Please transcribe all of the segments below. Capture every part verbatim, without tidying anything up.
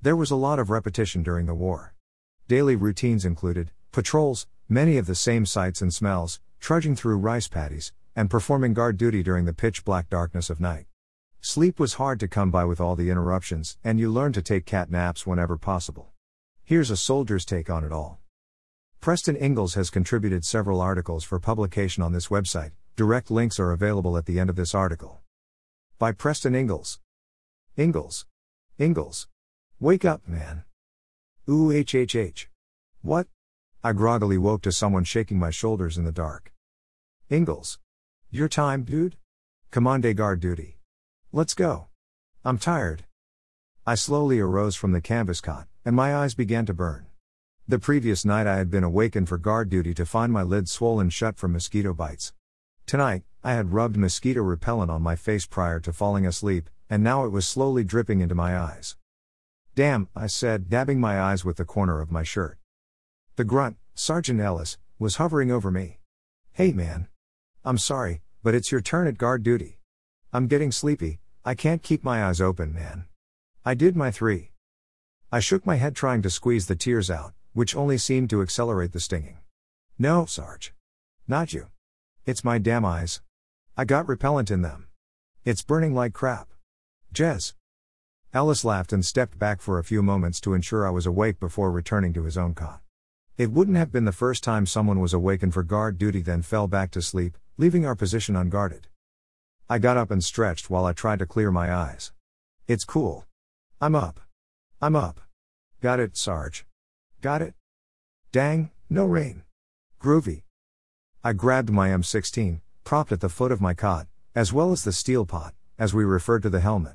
There was a lot of repetition during the war. Daily routines included patrols, many of the same sights and smells, trudging through rice paddies, and performing guard duty during the pitch-black darkness of night. Sleep was hard to come by with all the interruptions, and you learned to take cat naps whenever possible. Here's a soldier's take on it all. Preston Ingalls has contributed several articles for publication on this website. Direct links are available at the end of this article. By Preston Ingalls. Ingalls. Ingalls. Wake up, man. Ooh, hhh. What? I groggily woke to someone shaking my shoulders in the dark. Ingalls. Your time, dude? Commande guard duty. Let's go. I'm tired. I slowly arose from the canvas cot, and my eyes began to burn. The previous night I had been awakened for guard duty to find my lid swollen shut from mosquito bites. Tonight, I had rubbed mosquito repellent on my face prior to falling asleep, and now it was slowly dripping into my eyes. Damn, I said, dabbing my eyes with the corner of my shirt. The grunt, Sergeant Ellis, was hovering over me. Hey man. I'm sorry, but it's your turn at guard duty. I'm getting sleepy, I can't keep my eyes open, man. I did my three. I shook my head trying to squeeze the tears out, which only seemed to accelerate the stinging. No, Sarge. Not you. It's my damn eyes. I got repellent in them. It's burning like crap. Jez. Ellis laughed and stepped back for a few moments to ensure I was awake before returning to his own cot. It wouldn't have been the first time someone was awakened for guard duty then fell back to sleep, leaving our position unguarded. I got up and stretched while I tried to clear my eyes. It's cool. I'm up. I'm up. Got it, Sarge. Got it? Dang, no rain. Groovy. I grabbed my M sixteen, propped at the foot of my cot, as well as the steel pot, as we referred to the helmet.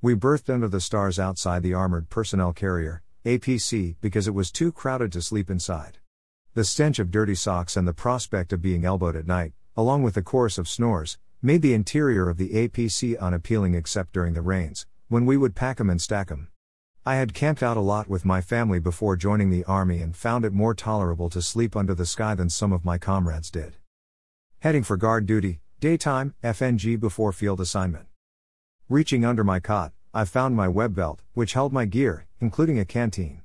We berthed under the stars outside the Armored Personnel Carrier, A P C, because it was too crowded to sleep inside. The stench of dirty socks and the prospect of being elbowed at night, along with the chorus of snores, made the interior of the A P C unappealing except during the rains, when we would pack 'em and stack 'em. I had camped out a lot with my family before joining the army and found it more tolerable to sleep under the sky than some of my comrades did. Heading for guard duty, daytime, F N G before field assignment. Reaching under my cot, I found my web belt, which held my gear, including a canteen.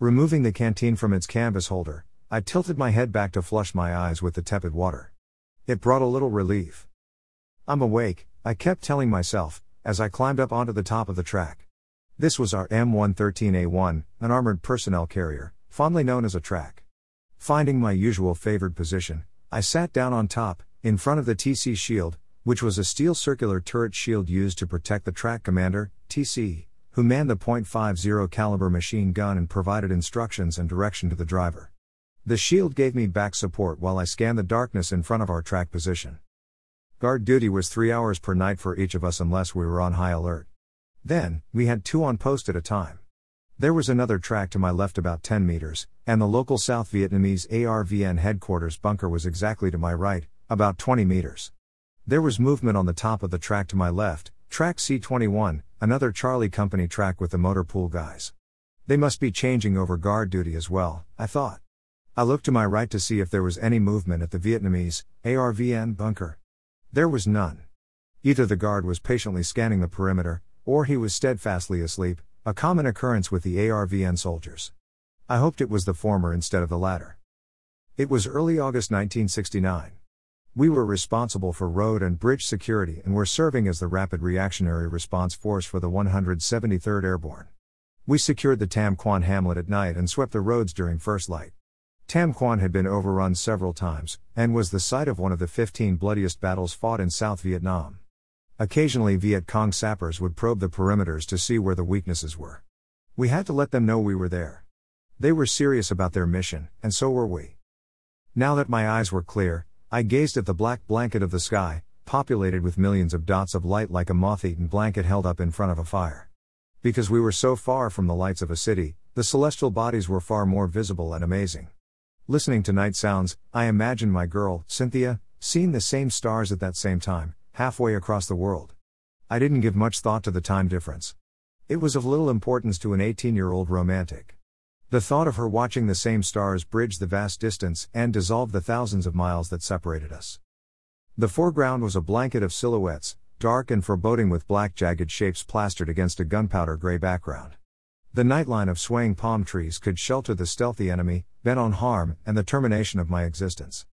Removing the canteen from its canvas holder, I tilted my head back to flush my eyes with the tepid water. It brought a little relief. I'm awake, I kept telling myself, as I climbed up onto the top of the track. This was our M one thirteen A one, an armored personnel carrier, fondly known as a track. Finding my usual favored position, I sat down on top, in front of the T C shield, which was a steel circular turret shield used to protect the track commander, T C, who manned the point five oh caliber machine gun and provided instructions and direction to the driver. The shield gave me back support while I scanned the darkness in front of our track position. Guard duty was three hours per night for each of us unless we were on high alert. Then, we had two on post at a time. There was another track to my left about ten meters, and the local South Vietnamese A R V N headquarters bunker was exactly to my right, about twenty meters. There was movement on the top of the track to my left, track C twenty-one, another Charlie Company track with the motor pool guys. They must be changing over guard duty as well, I thought. I looked to my right to see if there was any movement at the Vietnamese A R V N bunker. There was none. Either the guard was patiently scanning the perimeter, or he was steadfastly asleep, a common occurrence with the A R V N soldiers. I hoped it was the former instead of the latter. It was early August nineteen sixty-nine. We were responsible for road and bridge security and were serving as the Rapid Reactionary Response Force for the one hundred seventy-third Airborne. We secured the Tam Quan hamlet at night and swept the roads during first light. Tam Quan had been overrun several times, and was the site of one of the fifteen bloodiest battles fought in South Vietnam. Occasionally Viet Cong sappers would probe the perimeters to see where the weaknesses were. We had to let them know we were there. They were serious about their mission, and so were we. Now that my eyes were clear, I gazed at the black blanket of the sky, populated with millions of dots of light like a moth-eaten blanket held up in front of a fire. Because we were so far from the lights of a city, the celestial bodies were far more visible and amazing. Listening to night sounds, I imagined my girl, Cynthia, seeing the same stars at that same time, halfway across the world. I didn't give much thought to the time difference. It was of little importance to an eighteen-year-old romantic. The thought of her watching the same stars bridge the vast distance and dissolve the thousands of miles that separated us. The foreground was a blanket of silhouettes, dark and foreboding with black jagged shapes plastered against a gunpowder gray background. The nightline of swaying palm trees could shelter the stealthy enemy, bent on harm, and the termination of my existence.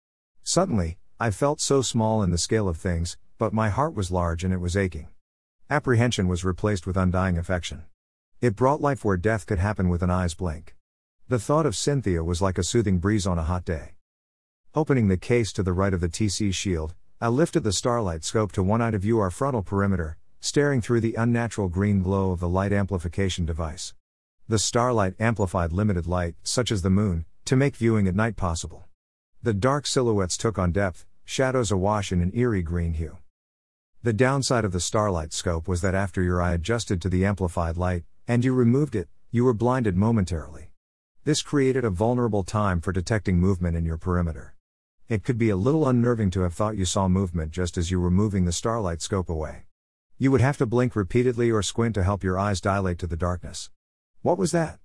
Suddenly, I felt so small in the scale of things, but my heart was large and it was aching. Apprehension was replaced with undying affection. It brought life where death could happen with an eye's blink. The thought of Cynthia was like a soothing breeze on a hot day. Opening the case to the right of the T C shield, I lifted the starlight scope to one eye to view our frontal perimeter, staring through the unnatural green glow of the light amplification device. The starlight amplified limited light, such as the moon, to make viewing at night possible. The dark silhouettes took on depth, shadows awash in an eerie green hue. The downside of the starlight scope was that after your eye adjusted to the amplified light, and you removed it, you were blinded momentarily. This created a vulnerable time for detecting movement in your perimeter. It could be a little unnerving to have thought you saw movement just as you were moving the starlight scope away. You would have to blink repeatedly or squint to help your eyes dilate to the darkness. What was that?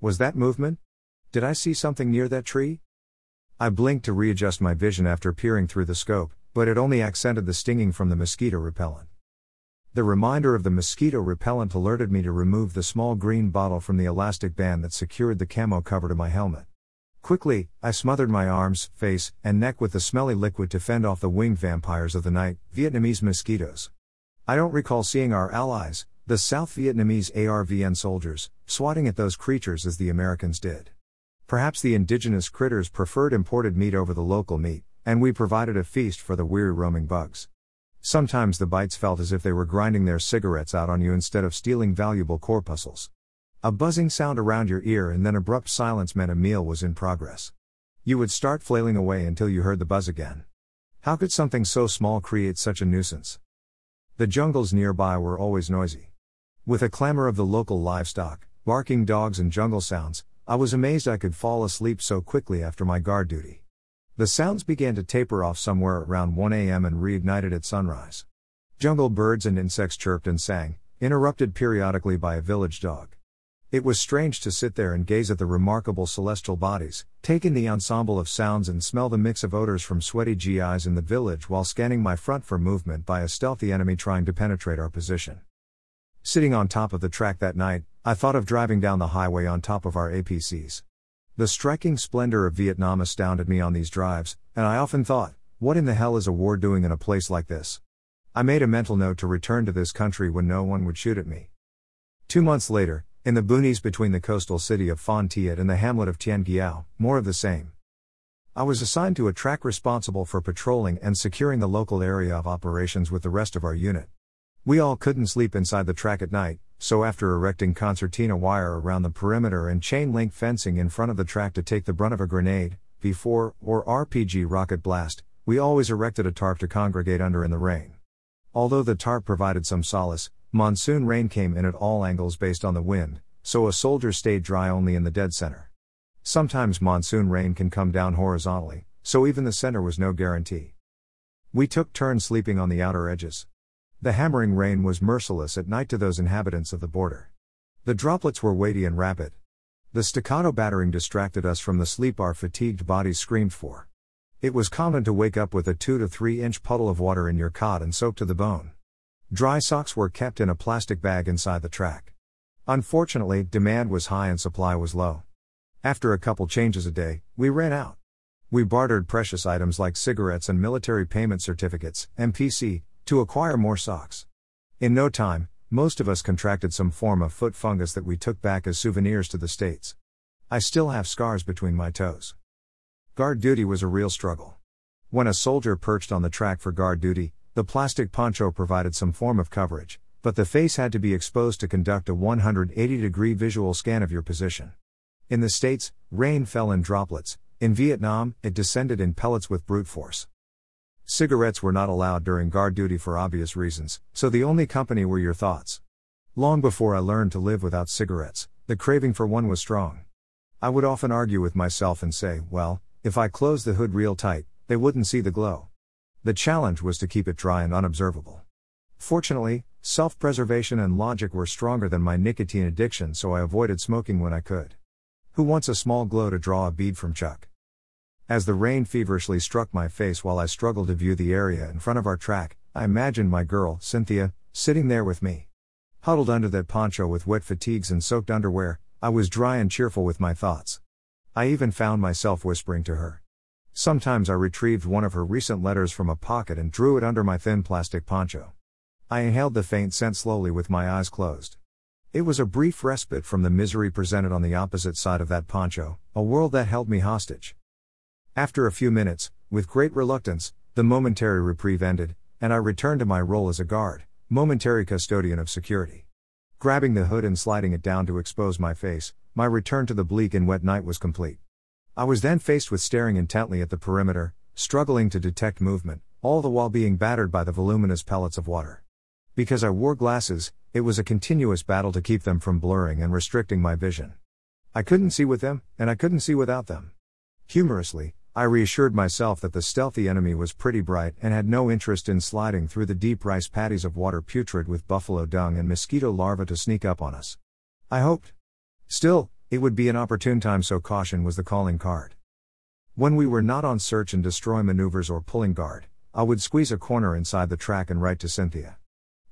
Was that movement? Did I see something near that tree? I blinked to readjust my vision after peering through the scope, but it only accented the stinging from the mosquito repellent. The reminder of the mosquito repellent alerted me to remove the small green bottle from the elastic band that secured the camo cover to my helmet. Quickly, I smothered my arms, face, and neck with the smelly liquid to fend off the winged vampires of the night, Vietnamese mosquitoes. I don't recall seeing our allies, the South Vietnamese A R V N soldiers, swatting at those creatures as the Americans did. Perhaps the indigenous critters preferred imported meat over the local meat, and we provided a feast for the weary roaming bugs. Sometimes the bites felt as if they were grinding their cigarettes out on you instead of stealing valuable corpuscles. A buzzing sound around your ear and then abrupt silence meant a meal was in progress. You would start flailing away until you heard the buzz again. How could something so small create such a nuisance? The jungles nearby were always noisy. With a clamor of the local livestock, barking dogs and jungle sounds, I was amazed I could fall asleep so quickly after my guard duty. The sounds began to taper off somewhere around one a m and reignited at sunrise. Jungle birds and insects chirped and sang, interrupted periodically by a village dog. It was strange to sit there and gaze at the remarkable celestial bodies, take in the ensemble of sounds and smell the mix of odors from sweaty G Is in the village while scanning my front for movement by a stealthy enemy trying to penetrate our position. Sitting on top of the track that night, I thought of driving down the highway on top of our A P Cs. The striking splendor of Vietnam astounded me on these drives, and I often thought, what in the hell is a war doing in a place like this? I made a mental note to return to this country when no one would shoot at me. Two months later, in the boonies between the coastal city of Phan Thiet and the hamlet of Tien Giao, more of the same. I was assigned to a track responsible for patrolling and securing the local area of operations with the rest of our unit. We all couldn't sleep inside the track at night, so after erecting concertina wire around the perimeter and chain-link fencing in front of the track to take the brunt of a grenade, V four, or R P G rocket blast, we always erected a tarp to congregate under in the rain. Although the tarp provided some solace, monsoon rain came in at all angles based on the wind, so a soldier stayed dry only in the dead center. Sometimes monsoon rain can come down horizontally, so even the center was no guarantee. We took turns sleeping on the outer edges. The hammering rain was merciless at night to those inhabitants of the border. The droplets were weighty and rapid. The staccato battering distracted us from the sleep our fatigued bodies screamed for. It was common to wake up with a two to three inch puddle of water in your cot and soaked to the bone. Dry socks were kept in a plastic bag inside the track. Unfortunately, demand was high and supply was low. After a couple changes a day, we ran out. We bartered precious items like cigarettes and military payment certificates, M P C, to acquire more socks. In no time, most of us contracted some form of foot fungus that we took back as souvenirs to the States. I still have scars between my toes. Guard duty was a real struggle. When a soldier perched on the track for guard duty, the plastic poncho provided some form of coverage, but the face had to be exposed to conduct a one hundred eighty degree visual scan of your position. In the States, rain fell in droplets. In Vietnam, it descended in pellets with brute force. Cigarettes were not allowed during guard duty for obvious reasons, so the only company were your thoughts. Long before I learned to live without cigarettes, the craving for one was strong. I would often argue with myself and say, well, if I closed the hood real tight, they wouldn't see the glow. The challenge was to keep it dry and unobservable. Fortunately, self-preservation and logic were stronger than my nicotine addiction, so I avoided smoking when I could. Who wants a small glow to draw a bead from Chuck? As the rain feverishly struck my face while I struggled to view the area in front of our track, I imagined my girl, Cynthia, sitting there with me. Huddled under that poncho with wet fatigues and soaked underwear, I was dry and cheerful with my thoughts. I even found myself whispering to her. Sometimes I retrieved one of her recent letters from a pocket and drew it under my thin plastic poncho. I inhaled the faint scent slowly with my eyes closed. It was a brief respite from the misery presented on the opposite side of that poncho, a world that held me hostage. After a few minutes, with great reluctance, the momentary reprieve ended, and I returned to my role as a guard, momentary custodian of security. Grabbing the hood and sliding it down to expose my face, my return to the bleak and wet night was complete. I was then faced with staring intently at the perimeter, struggling to detect movement, all the while being battered by the voluminous pellets of water. Because I wore glasses, it was a continuous battle to keep them from blurring and restricting my vision. I couldn't see with them, and I couldn't see without them. Humorously, I reassured myself that the stealthy enemy was pretty bright and had no interest in sliding through the deep rice paddies of water putrid with buffalo dung and mosquito larvae to sneak up on us. I hoped. Still, it would be an opportune time, so caution was the calling card. When we were not on search and destroy maneuvers or pulling guard, I would squeeze a corner inside the track and write to Cynthia.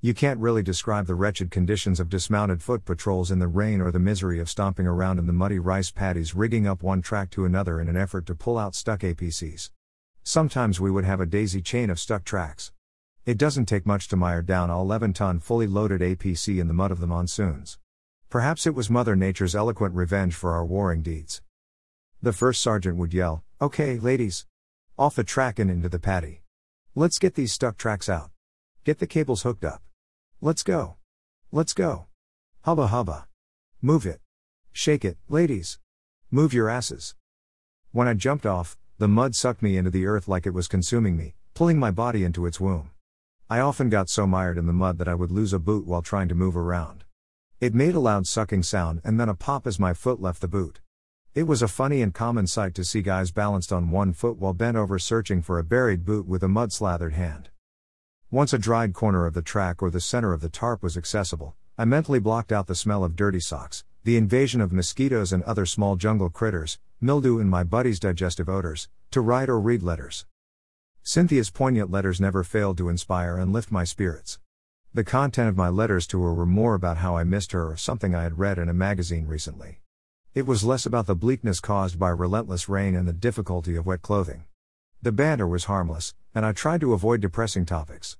You can't really describe the wretched conditions of dismounted foot patrols in the rain or the misery of stomping around in the muddy rice paddies, rigging up one track to another in an effort to pull out stuck A P Cs. Sometimes we would have a daisy chain of stuck tracks. It doesn't take much to mire down a eleven-ton fully loaded A P C in the mud of the monsoons. Perhaps it was Mother Nature's eloquent revenge for our warring deeds. The first sergeant would yell, "Okay, ladies. Off the track and into the paddy. Let's get these stuck tracks out. Get the cables hooked up. Let's go. Let's go. Hubba hubba. Move it. Shake it, ladies. Move your asses." When I jumped off, the mud sucked me into the earth like it was consuming me, pulling my body into its womb. I often got so mired in the mud that I would lose a boot while trying to move around. It made a loud sucking sound and then a pop as my foot left the boot. It was a funny and common sight to see guys balanced on one foot while bent over searching for a buried boot with a mud-slathered hand. Once a dried corner of the track or the center of the tarp was accessible, I mentally blocked out the smell of dirty socks, the invasion of mosquitoes and other small jungle critters, mildew and my buddy's digestive odors, to write or read letters. Cynthia's poignant letters never failed to inspire and lift my spirits. The content of my letters to her were more about how I missed her or something I had read in a magazine recently. It was less about the bleakness caused by relentless rain and the difficulty of wet clothing. The banter was harmless, and I tried to avoid depressing topics.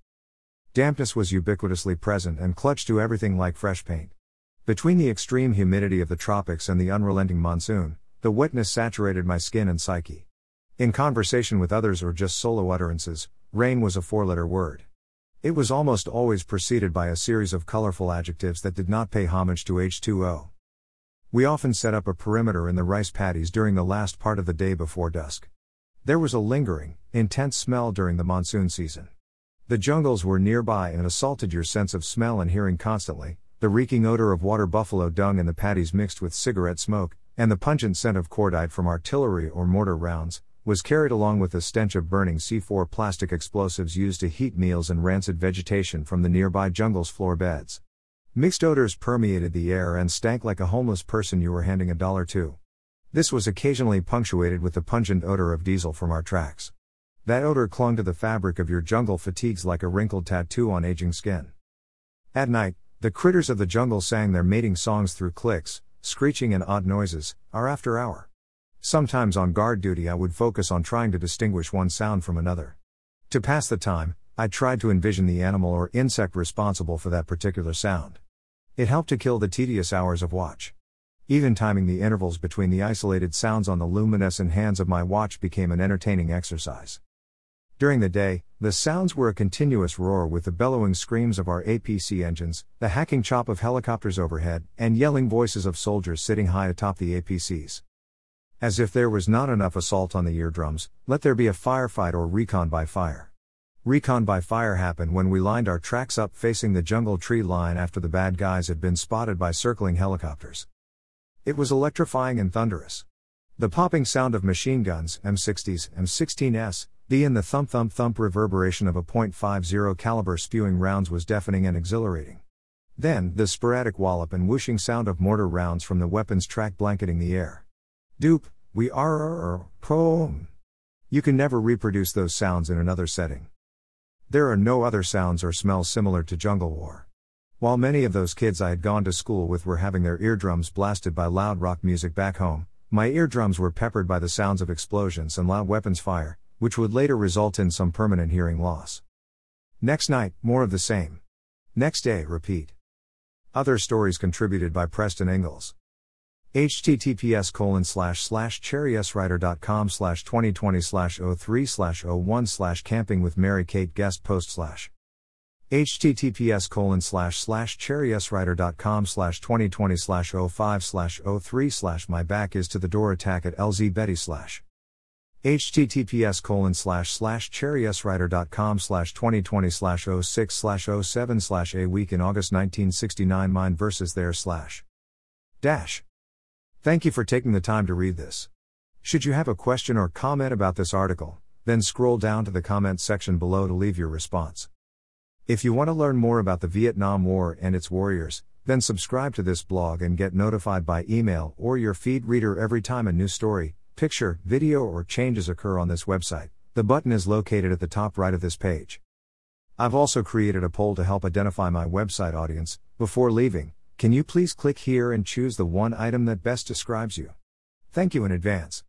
Dampness was ubiquitously present and clutched to everything like fresh paint. Between the extreme humidity of the tropics and the unrelenting monsoon, the wetness saturated my skin and psyche. In conversation with others or just solo utterances, rain was a four-letter word. It was almost always preceded by a series of colorful adjectives that did not pay homage to H two O. We often set up a perimeter in the rice paddies during the last part of the day before dusk. There was a lingering, intense smell during the monsoon season. The jungles were nearby and assaulted your sense of smell and hearing constantly, the reeking odor of water buffalo dung in the paddies mixed with cigarette smoke, and the pungent scent of cordite from artillery or mortar rounds, was carried along with the stench of burning C four plastic explosives used to heat meals and rancid vegetation from the nearby jungle's floor beds. Mixed odors permeated the air and stank like a homeless person you were handing a dollar to. This was occasionally punctuated with the pungent odor of diesel from our tracks. That odor clung to the fabric of your jungle fatigues like a wrinkled tattoo on aging skin. At night, the critters of the jungle sang their mating songs through clicks, screeching and odd noises, hour after hour. Sometimes on guard duty I would focus on trying to distinguish one sound from another. To pass the time, I tried to envision the animal or insect responsible for that particular sound. It helped to kill the tedious hours of watch. Even timing the intervals between the isolated sounds on the luminescent hands of my watch became an entertaining exercise. During the day, the sounds were a continuous roar with the bellowing screams of our A P C engines, the hacking chop of helicopters overhead, and yelling voices of soldiers sitting high atop the A P Cs. As if there was not enough assault on the eardrums, let there be a firefight or recon by fire. Recon by fire happened when we lined our tracks up facing the jungle tree line after the bad guys had been spotted by circling helicopters. It was electrifying and thunderous. The popping sound of machine guns, M sixties, M sixteens, the and the thump-thump-thump reverberation of a point five zero caliber spewing rounds was deafening and exhilarating. Then, the sporadic wallop and whooshing sound of mortar rounds from the weapons track blanketing the air. Dupe, we are prone. You can never reproduce those sounds in another setting. There are no other sounds or smells similar to jungle war. While many of those kids I had gone to school with were having their eardrums blasted by loud rock music back home, my eardrums were peppered by the sounds of explosions and loud weapons fire, which would later result in some permanent hearing loss. Next night, more of the same. Next day, repeat. Other stories contributed by Preston Ingalls. https colon slash slash cherry s writer dot com slash 2020 slash 03 slash 01 slash camping with Mary Kate guest post slash https colon slash slash cherry s writer dot com slash 2020 slash 05 slash 03 slash my back is to the door attack at L Z Betty slash https colon slash slash cherry s writer dot com slash 2020 slash 06 slash 07 slash a week in August nineteen sixty-nine mine versus there slash dash. Thank you for taking the time to read this. Should you have a question or comment about this article, then scroll down to the comment section below to leave your response. If you want to learn more about the Vietnam War and its warriors, then subscribe to this blog and get notified by email or your feed reader every time a new story, picture, video or changes occur on this website. The button is located at the top right of this page. I've also created a poll to help identify my website audience. Before leaving, can you please click here and choose the one item that best describes you? Thank you in advance.